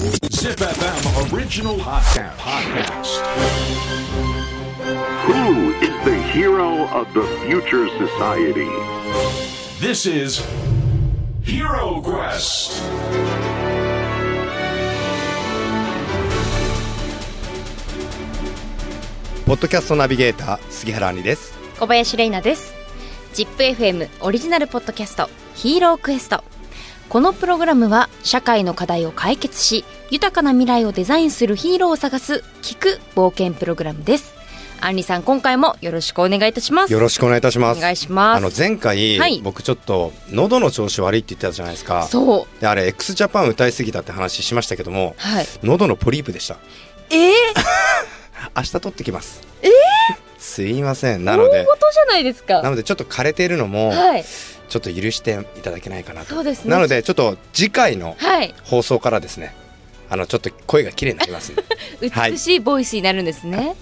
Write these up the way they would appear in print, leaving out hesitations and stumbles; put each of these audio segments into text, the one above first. ZIP-FM original podcast. Who is the hero of the future society? This is Hero Quest. ポッドキャストナビゲーター杉原兄です。小林玲奈です。 ZIP-FM オリジナルポッドキャスト Hero Quest。このプログラムは社会の課題を解決し豊かな未来をデザインするヒーローを探す聞く冒険プログラムです。アンリさん、今回もよろしくお願いいたします。よろしくお願いいたします。お願いします。前回、僕ちょっと喉の調子悪いって言ってたじゃないですか。そうで、あれ X ジャパン歌いすぎたって話しましたけども、喉のポリープでした。明日取ってきます。すいません。なので大事じゃないですか。なのでちょっと枯れているのも、ちょっと許していただけないかなと。そうですね。なのでちょっと次回の放送からですね、ちょっと声が綺麗になります、ね、美しいボイスになるんですね、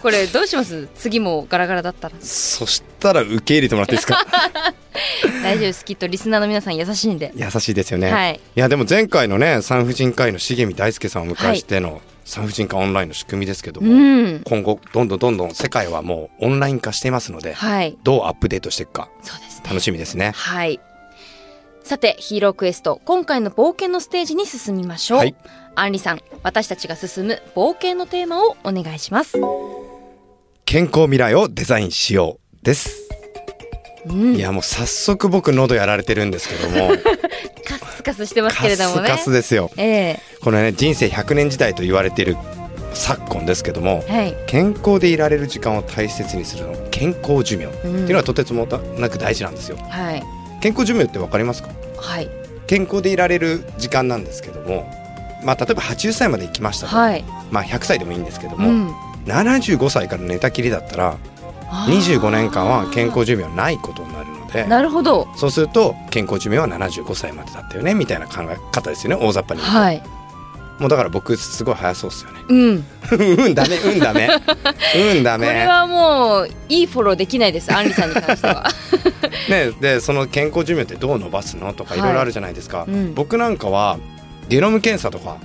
これどうします？次もガラガラだったらそしたら受け入れてもらっていいですか？大丈夫です。きっとリスナーの皆さん優しいんで。優しいですよね、いやでも前回のね、産婦人科医の重見大輔さんを迎えしての、産婦人科オンラインの仕組みですけども、今後どんどん世界はもうオンライン化していますので、どうアップデートしていくか、楽しみですね。さて、ヒーロークエスト、今回の冒険のステージに進みましょう。アンリさん、私たちが進む冒険のテーマをお願いします。健康未来をデザインしようです。いやもう早速僕喉やられてるんですけどもカスカスしてますけれどもね。カスカスですよ、このね、人生100年時代と言われている昨今ですけども、健康でいられる時間を大切にするの健康寿命っていうのはとてつもなく大事なんですよ、健康寿命って分かりますか？健康でいられる時間なんですけども、例えば80歳まで生きましたと、100歳でもいいんですけども、75歳から寝たきりだったら25年間は健康寿命はないことになるので。なるほど。そうすると健康寿命は75歳までだったよねみたいな考え方ですよね、大雑把に言うと。もうだから僕すごい早そうですよね。うんだね。これはもういいフォローできないですアンリさんに関してはね。でその健康寿命ってどう伸ばすのとかいろいろあるじゃないですか、僕なんかはゲノム検査とか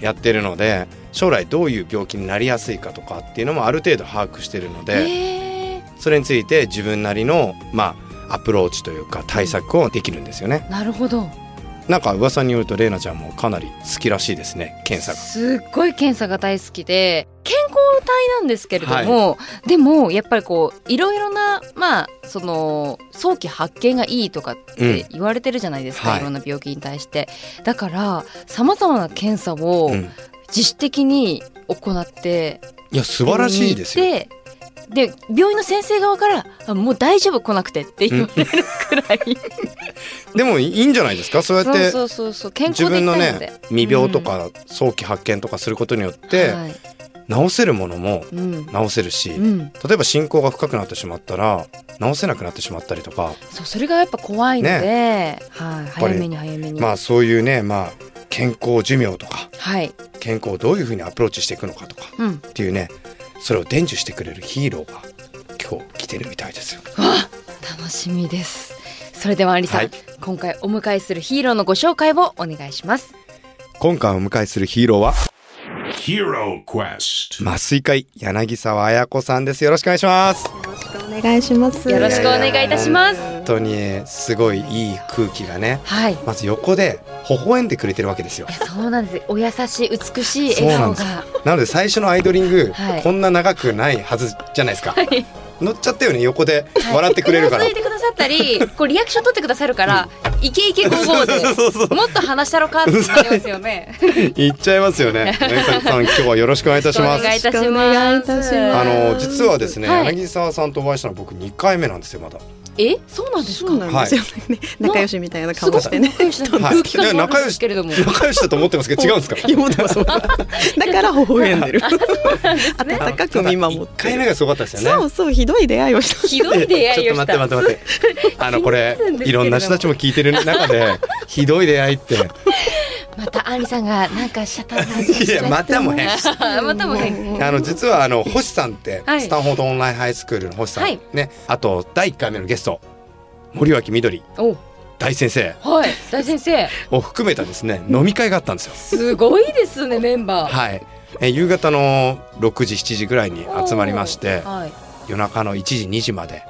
やってるので、将来どういう病気になりやすいかとかっていうのもある程度把握してるので、それについて自分なりの、アプローチというか対策をできるんですよね。なるほど。なんか噂によると玲奈ちゃんもかなり好きらしいですね、検査が。すっごい検査が大好きで、健康体なんですけれども、でもやっぱりこういろいろな、その早期発見がいいとかって言われてるじゃないですか、いろんな病気に対して。だからさまざまな検査を、自主的に行って。いや素晴らしいですよ。で病院の先生側からもう大丈夫来なくてって言われるくらいでもいいんじゃないですか。そうやって自分のね、未病とか早期発見とかすることによって、治せるものも治せるし、例えば進行が深くなってしまったら治せなくなってしまったりとか。それがやっぱ怖いので、早めにそういうね、健康寿命とか、健康をどういうふうにアプローチしていくのかとか、っていうね、それを伝授してくれるヒーローが今日来てるみたいですよ。楽しみです。それではアンリさん、今回お迎えするヒーローのご紹介をお願いします。今回お迎えするヒーローはHero Quest 麻酔科医柳沢彩子さんです。よろしくお願いします。よろしくお願いします。よろしくお願いいたします。本当にすごいいい空気がね、まず横で微笑んでくれてるわけですよ。そうなんです。お優しい美しい笑顔が。 なので最初のアイドリング、こんな長くないはずじゃないですか、乗っちゃったよね。横で笑ってくれるから、くださったりこうリアクション取ってくださるからイケイケゴーゴーでもっと話したろかって言っちゃいますよね。言っちゃいますよね。柳沢さん、今日はよろしくお願いいたします。お願いいたします。実はですね、柳沢さんとお会いしたの僕2回目なんですよまだ。そうなんですか。仲良しみたいな顔してね。仲良しだと思ってますけど違うんですか？だから微笑んでる。温かく見守って。1回目がすごかったですよね。そうひどい出会いをした。ひどい出会いをした。ちょっと待って。これいろんな人たちも聞いてる中でひどい出会いって。またアンリさんがなんかしちゃったな。いやまたも変。実は星さんってスタンフォードオンラインハイスクールの星さんね、あと第1回目のゲスト森脇みどり大先生、はい、大先生を含めたですね飲み会があったんですよ。すごいですねメンバー。はい、夕方の6時7時ぐらいに集まりまして、はい、夜中の1時2時まで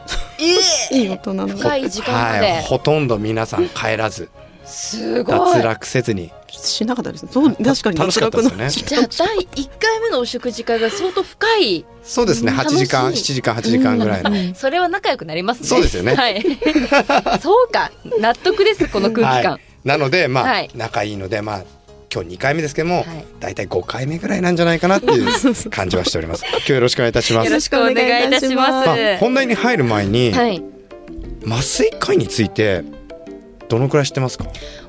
いい大人の深い時間まで、はい、ほとんど皆さん帰らずすごい脱落せずにしなかったですね。そう確かに楽しかったですよね。じゃあ第1回目のお食事会が相当深いそうですね。8時間7時間8時間ぐらいのそれは仲良くなりますね。そうですよね、はい、そうか納得ですこの空気感、はい、なのでまあ、はい、仲いいのでまあ今日2回目ですけども、はい、だいたい5回目ぐらいなんじゃないかなっていう感じはしております。今日よろしくお願いいたします。よろしくお願いいたします、まあ、本題に入る前に、はい、麻酔科医についてどのくらい知ってますか？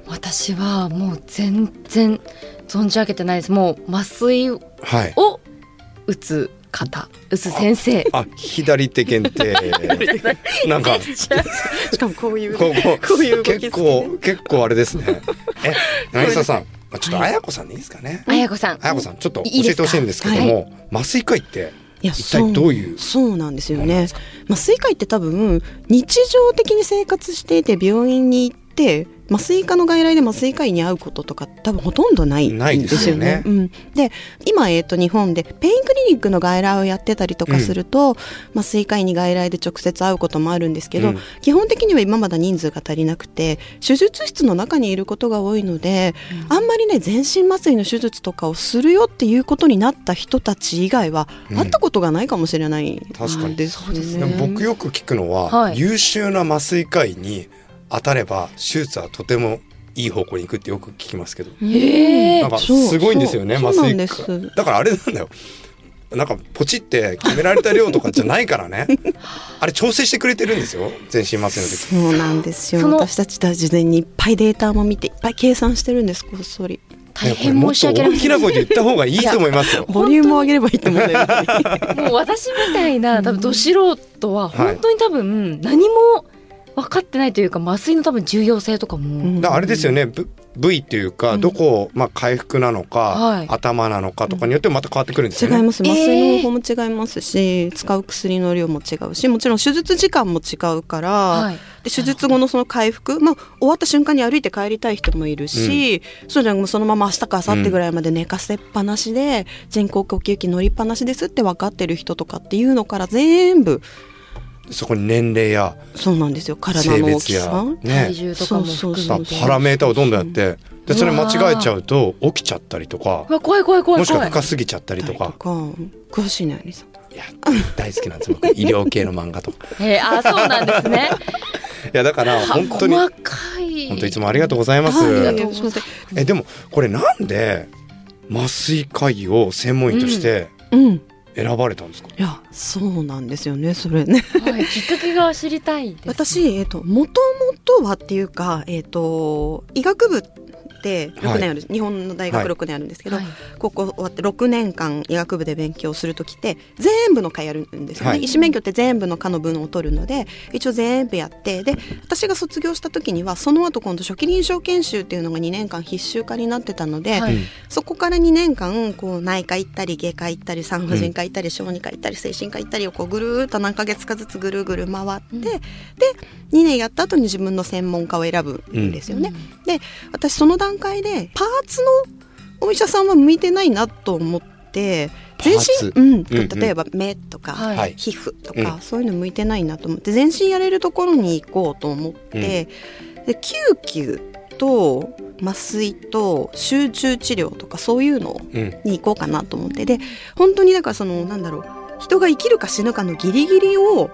私はもう全然存じ上げてないです。もう麻酔を打つ方、はい、打つ先生、あ、左手限定なんかしかもこういうこういう動き、ね、結構あれですね。渚さんちょっと綾子さんでいいですかね。綾子さん、綾子さんちょっと教えてほしいんですけども、はい、麻酔科医って一体どういうそうなんですよね。麻酔科医って多分日常的に生活していて病院に行って麻酔科の外来で麻酔科医に会うこととか多分ほとんどないんですよね。うん、で今、日本でペインクリニックの外来をやってたりとかすると、うん、麻酔科医に外来で直接会うこともあるんですけど、うん、基本的には今まだ人数が足りなくて手術室の中にいることが多いので、うん、あんまりね全身麻酔の手術とかをするよっていうことになった人たち以外は会ったことがないかもしれない、うん、確かにですね。そうですね。僕よく聞くのは、はい、優秀な麻酔科医に当たれば手術はとてもいい方向に行くってよく聞きますけど、なんかすごいんですよね麻酔科。だからあれなんだよ、なんかポチって決められた量とかじゃないからねあれ調整してくれてるんですよ全身麻酔の時。そうなんですよ。私たちは事前にいっぱいデータも見ていっぱい計算してるんです。こっそり大変申し訳ない。もっと大きな声で言った方がいいと思いますよ。ボリュームを上げればいいと思うんだよねもう私みたいな多分ど素人は本当に多分何も分かってないというか麻酔の多分重要性とかもだあれですよね、うん、部位っていうかどこ、まあ、回復なのか、はい、頭なのかとかによってもまた変わってくるんですよね。違います。麻酔の方法も違いますし、使う薬の量も違うし、もちろん手術時間も違うから、はい、で手術後のその回復、まあ、終わった瞬間に歩いて帰りたい人もいるし、うん、そうじゃんそのまま明日か明後日ぐらいまで寝かせっぱなしで、うん、人工呼吸器乗りっぱなしですって分かってる人とかっていうのから全部そこに年齢やそうなんですよ体の大きさ、ね、体重とかも含めてパラメータをどんどんやってでそれ間違えちゃうと起きちゃったりとか怖い怖い怖いもしくは深すぎちゃったりとか詳しいね。兄さんいや大好きなんです僕医療系の漫画とかあそうなんですねいやだから本当に細かい本当いつもありがとうございます。でもこれなんで麻酔科医を専門医として、うんうん選ばれたんですか？いやそうなんですよねそれね、はい、きっかけが知りたいです、ね、私、もともとはっていうか、医学部って6年ある、はい、日本の大学6年あるんですけど、はい、ここ終わって6年間医学部で勉強するときって全部の科やるんですよね、はい、医師免許って全部の科の分を取るので一応全部やってで私が卒業したときにはその後今度初期臨床研修っていうのが2年間必修科になってたので、はい、そこから2年間こう内科行ったり外科行ったり産婦人科行ったり小児科行ったり精神科行ったりをこうぐるーっと何ヶ月かずつぐるぐる回って、うん、で2年やった後に自分の専門科を選ぶんですよね、うん、で私その段階でパーツのお医者さんは向いてないなと思って全身、うん、例えば目とか、はい、皮膚とか、うん、そういうの向いてないなと思って全身やれるところに行こうと思って、うん、で救急と麻酔と集中治療とかそういうのに行こうかなと思ってで本当にだからそのなんだろう人が生きるか死ぬかのギリギリを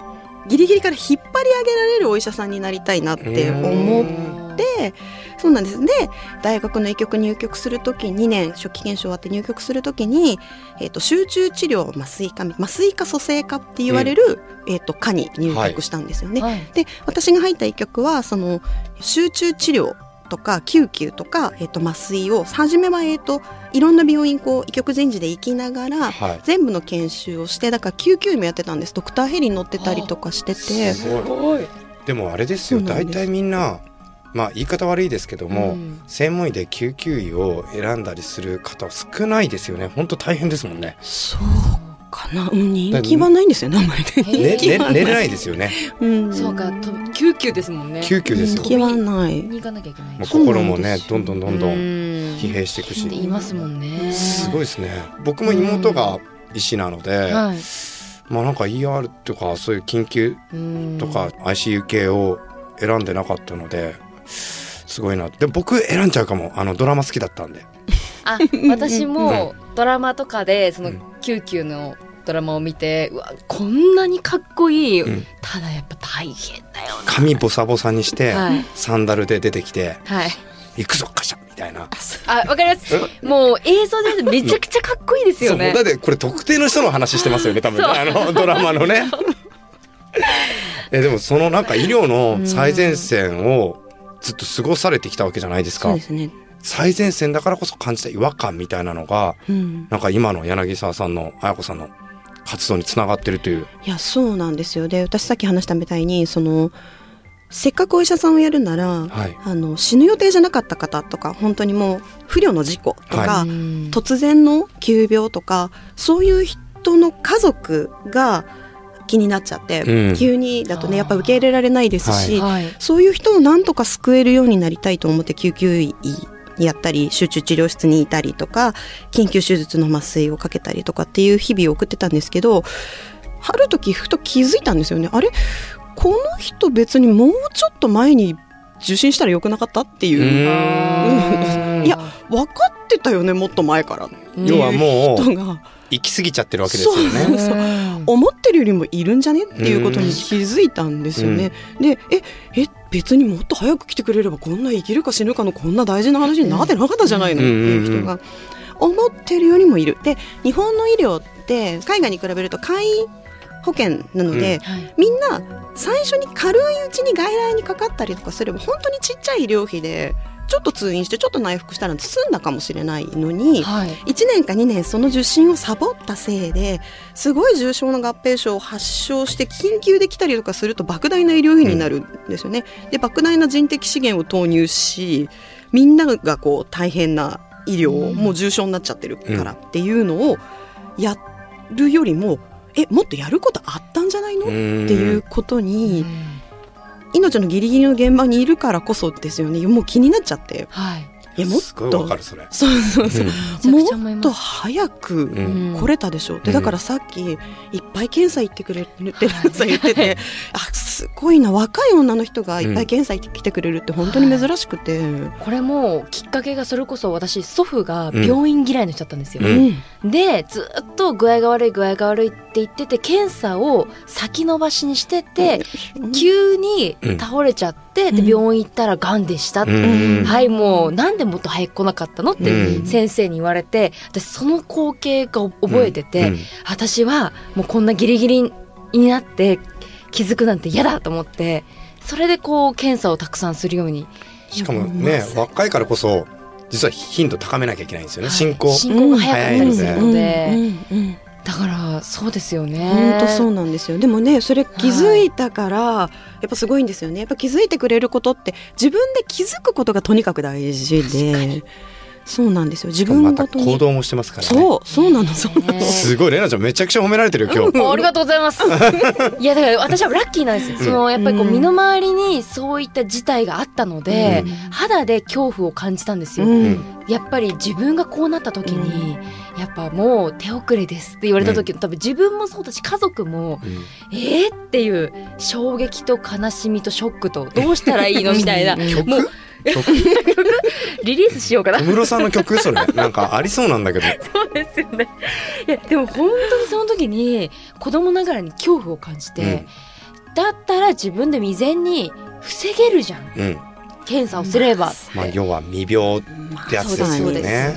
ギリギリから引っ張り上げられるお医者さんになりたいなって思ってそうなんです。で大学の医局入局するとき2年初期研修終わって入局するときに、集中治療麻酔科蘇生科って言われる、うん科に入局したんですよね、はい、で私が入った医局はその集中治療とか救急とか、麻酔を初めは、いろんな病院こう医局人事で行きながら、はい、全部の研修をしてだから救急医もやってたんです。ドクターヘリに乗ってたりとかしててすごい。でもあれですよ大体みんな、まあ、言い方悪いですけども、うん、専門医で救急医を選んだりする方は少ないですよね。本当大変ですもんね。そうかな、うん、人気はないんですよね、あんまり寝れないですよね、うん、そうか、救急ですもんね。救急ですよ、人気はない。に行かなきゃいけない、まあ、心もね、どんどんどんどん疲弊していくし、いますもんね。すごいですね。僕も妹が医師なので、はい、まあなんか ER とかそういう緊急とか ICU 系を選んでなかったので、すごいな。でも僕選んじゃうかも、ドラマ好きだったんであ、私もドラマとかでその救急のドラマを見て、うわこんなにかっこいい、うん、ただやっぱ大変だよね。髪ボサボサにして、はい、サンダルで出てきて、はい、行くぞカシャみたいな。あ、わかります。もう映像でめちゃくちゃかっこいいですよね。そうだってこれ特定の人の話してますよね、多分ドラマのねでもそのなんか医療の最前線をずっと過ごされてきたわけじゃないですか。そうですね。最前線だからこそ感じた違和感みたいなのが、うん、なんか今の柳沢さんの綾子さんの活動につながってるという。いやそうなんですよ。で私さっき話したみたいにそのせっかくお医者さんをやるなら、はい、死ぬ予定じゃなかった方とか本当にもう不慮の事故とか、はい、突然の急病とかそういう人の家族が気になっちゃって、うん、急にだとねやっぱ受け入れられないですし、はいはい、そういう人をなんとか救えるようになりたいと思って救急医やったり集中治療室にいたりとか緊急手術の麻酔をかけたりとかっていう日々を送ってたんですけど、ある時ふと気づいたんですよね。あれこの人別にもうちょっと前に受診したらよくなかったっていういや分かってたよねもっと前から。要はもう行き過ぎちゃってるわけですよね。そうそうそう、思ってるよりもいるんじゃねっていうことに気づいたんですよね。で別にもっと早く来てくれればこんな生きるか死ぬかのこんな大事な話になってなかったじゃないのっていう人が思ってるよりもいる。で日本の医療って海外に比べると簡易保険なので、うんはい、みんな最初に軽いうちに外来にかかったりとかすれば本当にちっちゃい医療費でちょっと通院してちょっと内服したら済んだかもしれないのに、はい、1年か2年その受診をサボったせいですごい重症の合併症を発症して緊急できたりとかすると莫大な医療費になるんですよね、うん、で莫大な人的資源を投入しみんながこう大変な医療を、うん、もう重症になっちゃってるからっていうのをやるよりももっとやることあったんじゃないのっていうことに命のギリギリの現場にいるからこそですよね。もう気になっちゃって、はい、もっとすごいわかるそれ。そうそうそう、うん、もっと早く来れたでしょうって、うん、だからさっきいっぱい検査行ってくれるって言っててあすごいな若い女の人がいっぱい検査行ってきてくれるって本当に珍しくて、うんはい、これもきっかけがそれこそ私祖父が病院嫌いの人だったんですよ、うん、でずっと具合が悪いって言ってて検査を先延ばしにしてて、うん、急に倒れちゃって、うん、で病院行ったらがんでしたって、うん、はいもうなんでもっと早く来なかったのって先生に言われて私その光景が覚えてて、うんうん、私はもうこんなギリギリになって気づくなんて嫌だと思ってそれでこう検査をたくさんするように。しかもね若いからこそ実は頻度高めなきゃいけないんですよね、はい、進行が早かったりするので、うんうんうん、だからそうですよね。本当そうなんですよ。でもねそれ気づいたから、はい、やっぱすごいんですよね。やっぱ気づいてくれることって自分で気づくことがとにかく大事でそうなんですよ。自分ごとにまた行動もしてますからね。そうなのそうなのすごいレナちゃんめちゃくちゃ褒められてる今日、うん、ありがとうございますいやだから私はラッキーなんですよ、うん、そのやっぱりこう身の回りにそういった事態があったので、うん、肌で恐怖を感じたんですよ、うん、やっぱり自分がこうなった時に、うん、やっぱもう手遅れですって言われた時の、うん、多分自分もそうだし家族も、うん、っていう衝撃と悲しみとショックとどうしたらいいのみたいなもうリリースしようかな。小室さんの曲それなんかありそうなんだけどそうですよね。いやでも本当にその時に子供ながらに恐怖を感じて、うん、だったら自分で未然に防げるじゃん、うん、検査をすれば、まあ、要は未病ってやつですよね、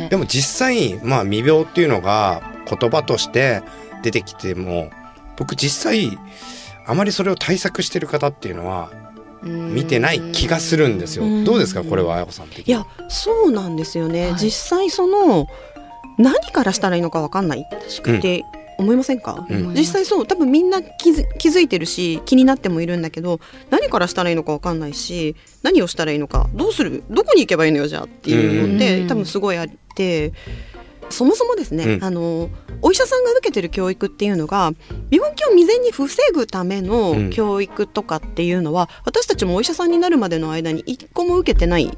まあ、でも実際、まあ、未病っていうのが言葉として出てきても僕実際あまりそれを対策してる方っていうのは見てない気がするんですよ。どうですかこれは綾子さん的に。いやそうなんですよね、はい、実際その何からしたらいいのか分かんないって思いませんか、うん、実際そう多分みんな気づいてるし気になってもいるんだけど何からしたらいいのか分かんないし何をしたらいいのかどうするどこに行けばいいのよじゃあっていうのって多分すごいあってそもそもですね、お医者さんが受けてる教育っていうのが病気を未然に防ぐための教育とかっていうのは、私たちもお医者さんになるまでの間に一個も受けてないん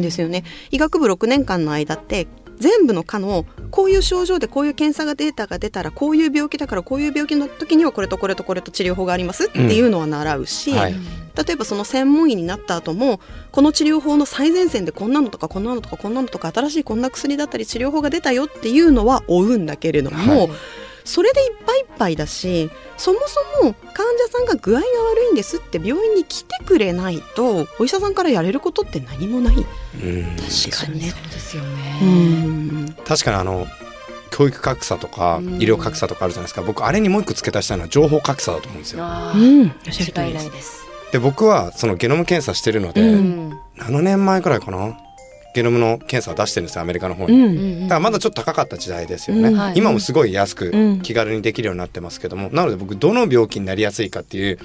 ですよね、医学部6年間の間って全部の科のこういう症状でこういう検査がデータが出たらこういう病気だからこういう病気の時にはこれとこれとこれと治療法がありますっていうのは習うし、例えばその専門医になった後もこの治療法の最前線でこんなのとかこんなのとかこんなのとか新しいこんな薬だったり治療法が出たよっていうのは追うんだけれども、それでいっぱいいっぱいだし、そもそも患者さんが具合が悪いんですって病院に来てくれないとお医者さんからやれることって何もない。確かにね。そうですよね。確かに教育格差とか医療格差とかあるじゃないですか。僕あれにもう一個付け足したのは情報格差だと思うんですよ。違いないです。で僕はそのゲノム検査してるので、7年前くらいかな。ゲノムの検査を出してるんですよ、アメリカの方に、だからまだちょっと高かった時代ですよね、今もすごい安く気軽にできるようになってますけども、なので僕どの病気になりやすいかっていう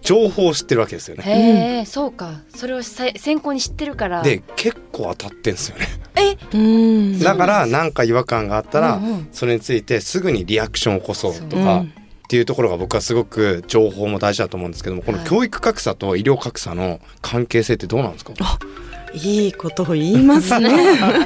情報を知ってるわけですよね。へー、そうか。それを先行に知ってるからで結構当たってんですよね。だからなんか違和感があったらそれについてすぐにリアクションを起こそうとかっていうところが僕はすごく情報も大事だと思うんですけども、この教育格差と医療格差の関係性ってどうなんですか？いいことを言いますね。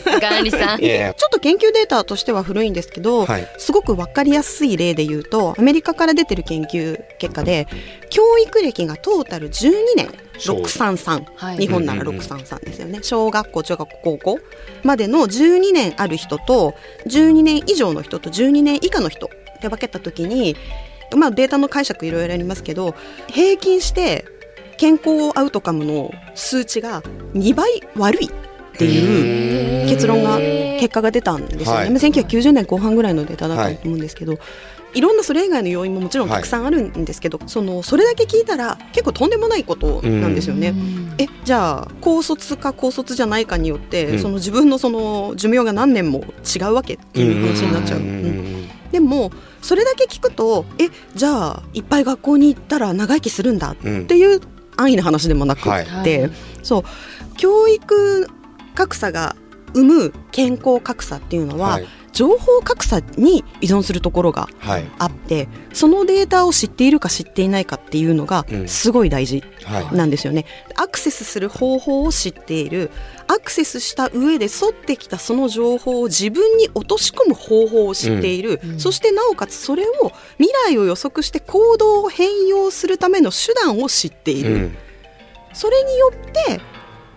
ちょっと研究データとしては古いんですけど、すごく分かりやすい例で言うとアメリカから出てる研究結果で教育歴がトータル12年633、日本なら633ですよね、小学校中学校高校までの12年ある人と12年以上の人と12年以下の人って分けた時に、まあ、データの解釈いろいろありますけど平均して健康アウトカムの数値が2倍悪いっていう結果が出たんですよね。1990年後半ぐらいのデータだったと思うんですけど、いろんなそれ以外の要因ももちろんたくさんあるんですけど、それだけ聞いたら結構とんでもないことなんですよね。じゃあ高卒か高卒じゃないかによって自分のその寿命が何年も違うわけっていう話になっちゃう。でもそれだけ聞くとじゃあいっぱい学校に行ったら長生きするんだっていう安易な話でもなくって、そう教育格差が生む健康格差っていうのは、情報格差に依存するところがあって、そのデータを知っているか知っていないかっていうのがすごい大事なんですよね、アクセスする方法を知っている、アクセスした上で沿ってきたその情報を自分に落とし込む方法を知っている、そしてなおかつそれを未来を予測して行動を変容するための手段を知っている、それによって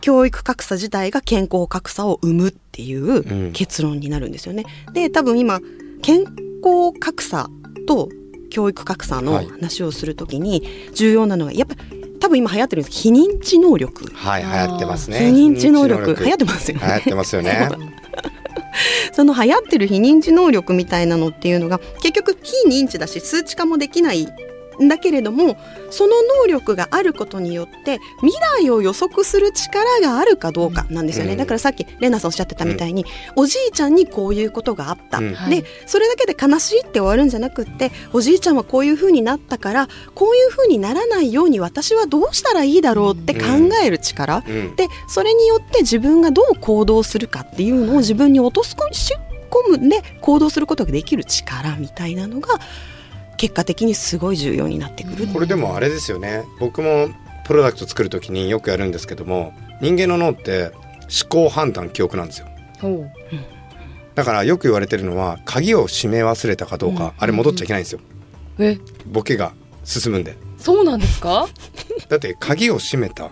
教育格差自体が健康格差を生むっていう結論になるんですよね。で多分今健康格差と教育格差の話をするときに重要なのがやっぱり多分今流行ってるんです非認知能力。流行ってますね。非認知能力流行ってますよね。流行ってますよね。その流行ってる非認知能力みたいなのっていうのが結局非認知だし数値化もできないだけれども、その能力があることによって未来を予測する力があるかどうかなんですよね。だからさっきレナさんおっしゃってたみたいに、おじいちゃんにこういうことがあった、でそれだけで悲しいって終わるんじゃなくって、おじいちゃんはこういう風になったからこういう風にならないように私はどうしたらいいだろうって考える力、でそれによって自分がどう行動するかっていうのを自分に落とし込んで行動することができる力みたいなのが結果的にすごい重要になってくる。これでもあれですよね、僕もプロダクト作るときによくやるんですけども、人間の脳って思考判断記憶なんですよ。だからよく言われてるのは鍵を閉め忘れたかどうか、あれ戻っちゃいけないんですよ。ボケが進むんで。そうなんですか？だって鍵を閉めた、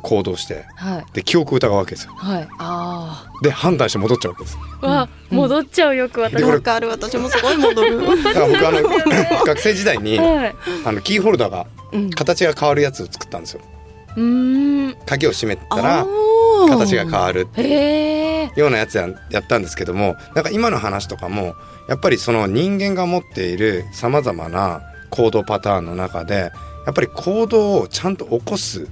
行動して、で記憶を疑うわけですよ、で判断して戻っちゃうわけです。戻っちゃう。よく私もすごい戻る。だから僕学生時代に、キーホルダーが形が変わるやつを作ったんですよ。鍵を閉めたら形が変わるっていうようなやつやったんですけども、なんか今の話とかもやっぱりその人間が持っているさまざまな行動パターンの中でやっぱり行動をちゃんと起こす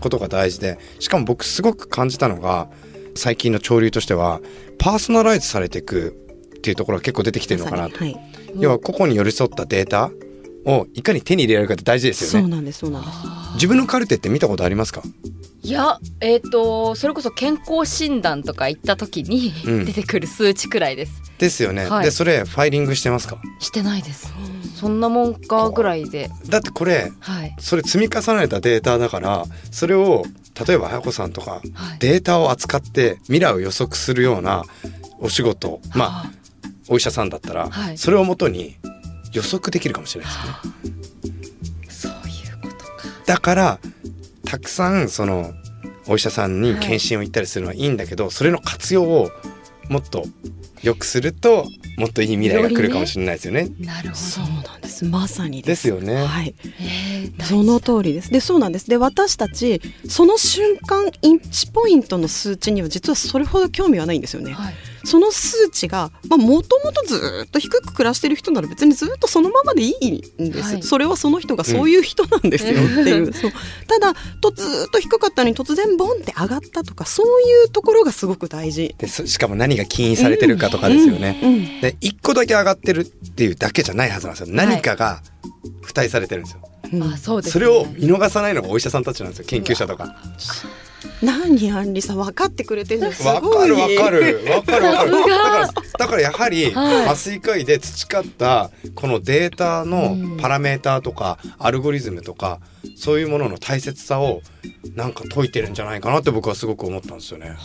ことが大事で、しかも僕すごく感じたのが最近の潮流としてはパーソナライズされていくっていうところが結構出てきてるのかなと、要は個々に寄り添ったデータをいかに手に入れられるかって大事ですよね。そうなんです、そうなんです。自分のカルテって見たことありますか？いや、それこそ健康診断とか行った時に出てくる数値くらいです、うん、ですよね、はい、でそれファイリングしてますか？してないです。そんなもんかぐらいで。だってこれ、はい、それ積み重ねたデータだから、それを例えばあやこさんとか、はい、データを扱って未来を予測するようなお仕事、まあお医者さんだったら、はい、それをもとに予測できるかもしれないですね。そういうことか。だからたくさんそのお医者さんに検診を行ったりするのはいいんだけど、はい、それの活用をもっと良くするともっといい未来が来るかもしれないですよね。なるほど、そうなんです。まさにですよね、はい、その通りです。で、そうなんです。で、私たちその瞬間1ポイントの数値には実はそれほど興味はないんですよね、はい、その数値がもともとずっと低く暮らしてる人なら別にずっとそのままでいいんです、はい、それはその人がそういう人なんですよっていう、うん、そう。ただずっと低かったのに突然ボンって上がったとか、そういうところがすごく大事で、しかも何が起因されてるかとかですよね、うんうんうん。で、1個だけ上がってるっていうだけじゃないはずなんですよ、はい、何かが付帯されてるんですよ、うん、そうですね。それを見逃さないのがお医者さんたちなんですよ、研究者とか。何アンリさん分かってくれてるのすごい。分かるだからやはり麻酔科医で培ったこのデータのパラメーターとかアルゴリズムとか、そういうものの大切さをなんか解いてるんじゃないかなって僕はすごく思ったんですよね。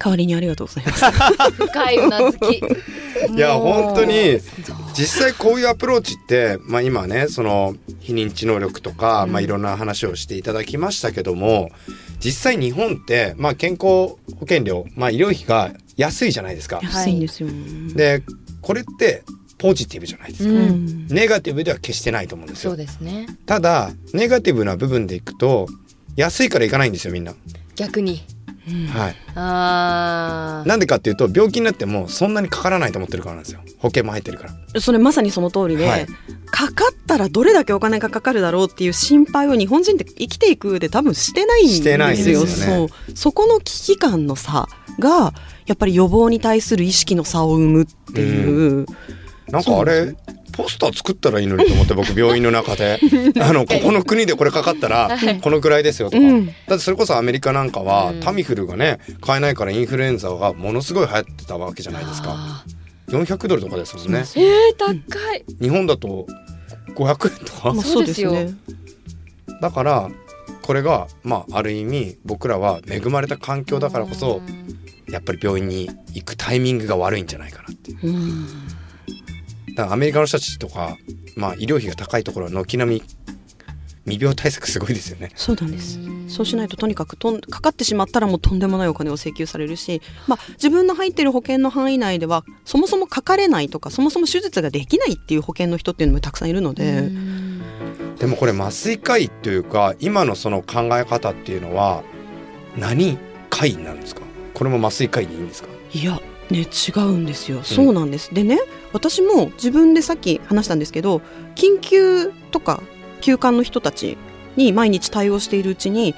代わりにありがとうございます深いうなずきいや本当に実際こういうアプローチって、まあ、今ねその非認知能力とか、まあ、いろんな話をしていただきましたけども、実際日本って、まあ、健康保険料、まあ、医療費が安いじゃないですか。安いんですよ、ね、でこれってポジティブじゃないですか、うん、ネガティブでは決してないと思うんですよ。そうですね。ただネガティブな部分でいくと安いからいかないんですよみんな。逆にはい、あ、なんでかっていうと病気になってもそんなにかからないと思ってるからなんですよ。保険も入ってるから。それまさにその通りで、はい、かかったらどれだけお金がかかるだろうっていう心配を日本人って生きていく上で多分してないんですよ。してないんですよね。そう、そこの危機感の差がやっぱり予防に対する意識の差を生むっていう、うん、なんかあれポスター作ったらいいのにと思って僕病院の中でここの国でこれかかったらこのくらいですよとか、うん、だってそれこそアメリカなんかはタミフルがね買えないからインフルエンザがものすごい流行ってたわけじゃないですか。$400とかですもんね。高い。日本だと500円とか、まあ、そうですよ。だからこれが、まあ、ある意味僕らは恵まれた環境だからこそやっぱり病院に行くタイミングが悪いんじゃないかなっていう、うん。アメリカの人たちとか、まあ、医療費が高いところは軒並み未病対策すごいですよね。そうなんです。そうしないととにかくかかってしまったらもうとんでもないお金を請求されるし、まあ、自分の入っている保険の範囲内ではそもそもかかれないとか、そもそも手術ができないっていう保険の人っていうのもたくさんいるので。でもこれ麻酔科医というか今のその考え方っていうのは何科医なんですか？これも麻酔科医でいいんですか？いやね、違うんですよ。そうなんです、うん、でね、私も自分でさっき話したんですけど、緊急とか急患の人たちに毎日対応しているうちに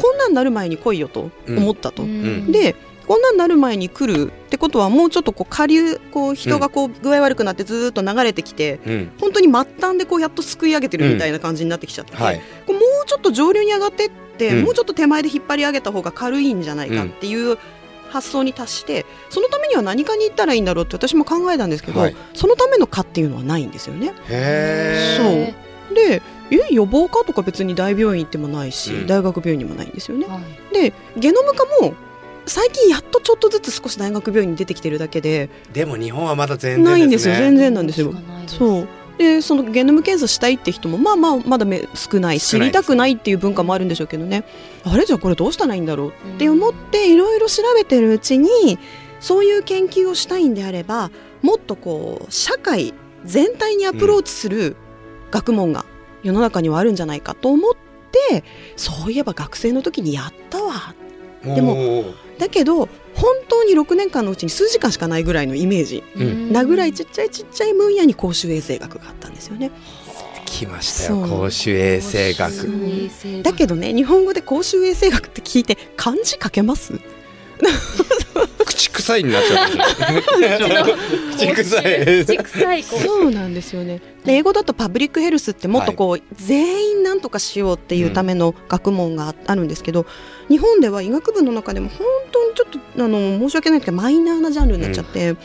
こんなんなる前に来いよと思ったと、うん、でこんなんなる前に来るってことはもうちょっとこう下流、こう人がこう具合悪くなってずっと流れてきて、うん、本当に末端でこうやっとすくい上げてるみたいな感じになってきちゃって、うん、はい、こうもうちょっと上流に上がってって、うん、もうちょっと手前で引っ張り上げた方が軽いんじゃないかっていう、うん、発想に達して、そのためには何かに行ったらいいんだろうって私も考えたんですけど、はい、そのための科っていうのはないんですよね。へー。そうで、予防科とか別に大病院行ってもないし、うん、大学病院にもないんですよね、はい、でゲノム科も最近やっとちょっとずつ少し大学病院に出てきてるだけで、でも日本はまだ全然ですね。ないんですよ。全然なんですよ。そうで、そのゲノム検査したいって人もまあまあまだ少ない、知りたくないっていう文化もあるんでしょうけどね。あれじゃあこれどうしたらいいんだろうって思っていろいろ調べてるうちに、そういう研究をしたいんであればもっとこう社会全体にアプローチする学問が世の中にはあるんじゃないかと思って、そういえば学生の時にやったわ。でもだけど本当に6年間のうちに数時間しかないぐらいのイメージなぐらいちっちゃい分野に公衆衛生学があったんですよね。来ましたよ公衆衛生学。だけどね、日本語で公衆衛生学って聞いて漢字書けます口臭いになっちゃう。口臭い。口臭い。そうなんですよね。英語だとパブリックヘルスってもっとこう全員なんとかしようっていうための学問があるんですけど、日本では医学部の中でも本当にちょっと申し訳ないけどマイナーなジャンルになっちゃって。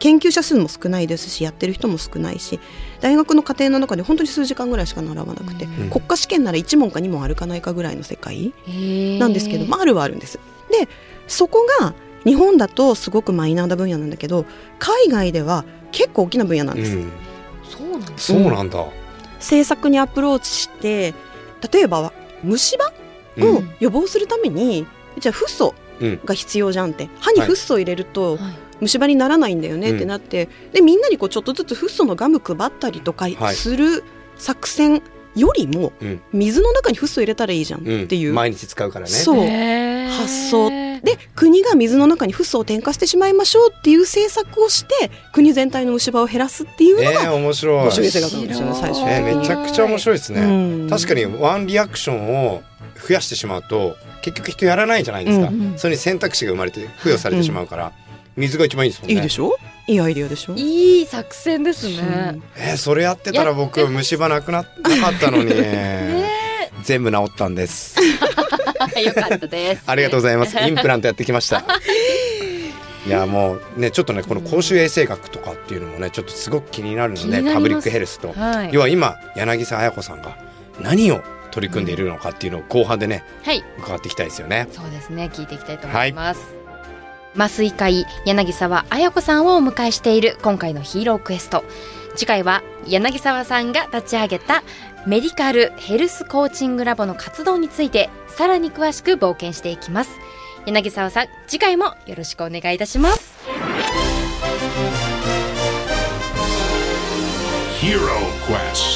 研究者数も少ないですし、やってる人も少ないし、大学の課程の中で本当に数時間ぐらいしか習わなくて、うん、国家試験なら1問か2問あるかないかぐらいの世界なんですけど、まあ、あるはあるんです。でそこが日本だとすごくマイナーな分野なんだけど、海外では結構大きな分野なんです。そうなんだ。政策にアプローチして、例えば虫歯を予防するために、うん、じゃあフッ素が必要じゃんって、うん、歯にフッ素を入れると、はい、虫歯にならないんだよねってなって、うん、でみんなにこうちょっとずつフッ素のガム配ったりとかする作戦よりも、はい、水の中にフッ素入れたらいいじゃんっていう、うん、毎日使うからね。そう発想で、国が水の中にフッ素を添加してしまいましょうっていう政策をして、国全体の虫歯を減らすっていうのが面白い。面白い政策なんですよね、最初。めちゃくちゃ面白いですね、うん、確かにワンリアクションを増やしてしまうと結局人やらないじゃないですか、うんうん、それに選択肢が生まれて付与されてしまうから、うん、水が一番いいですもんね。いいでしょ。いいアイディアでしょ。いい作戦ですね。それやってたら僕虫歯なくなかったのに全部治ったんですよかったですありがとうございます。インプラントやってきましたいやもうね、ちょっとね、この公衆衛生学とかっていうのもね、ちょっとすごく気になるので、パブリックヘルスと、はい、要は今柳沢彩子さんが何を取り組んでいるのかっていうのを後半でね、はい、伺っていきたいですよね。そうですね、聞いていきたいと思います、はい。麻酔科医柳沢彩子さんをお迎えしている今回のヒーロークエスト、次回は柳沢さんが立ち上げたメディカルヘルスコーチングラボの活動についてさらに詳しく冒険していきます。柳沢さん、次回もよろしくお願いいたします。ヒーロークエスト。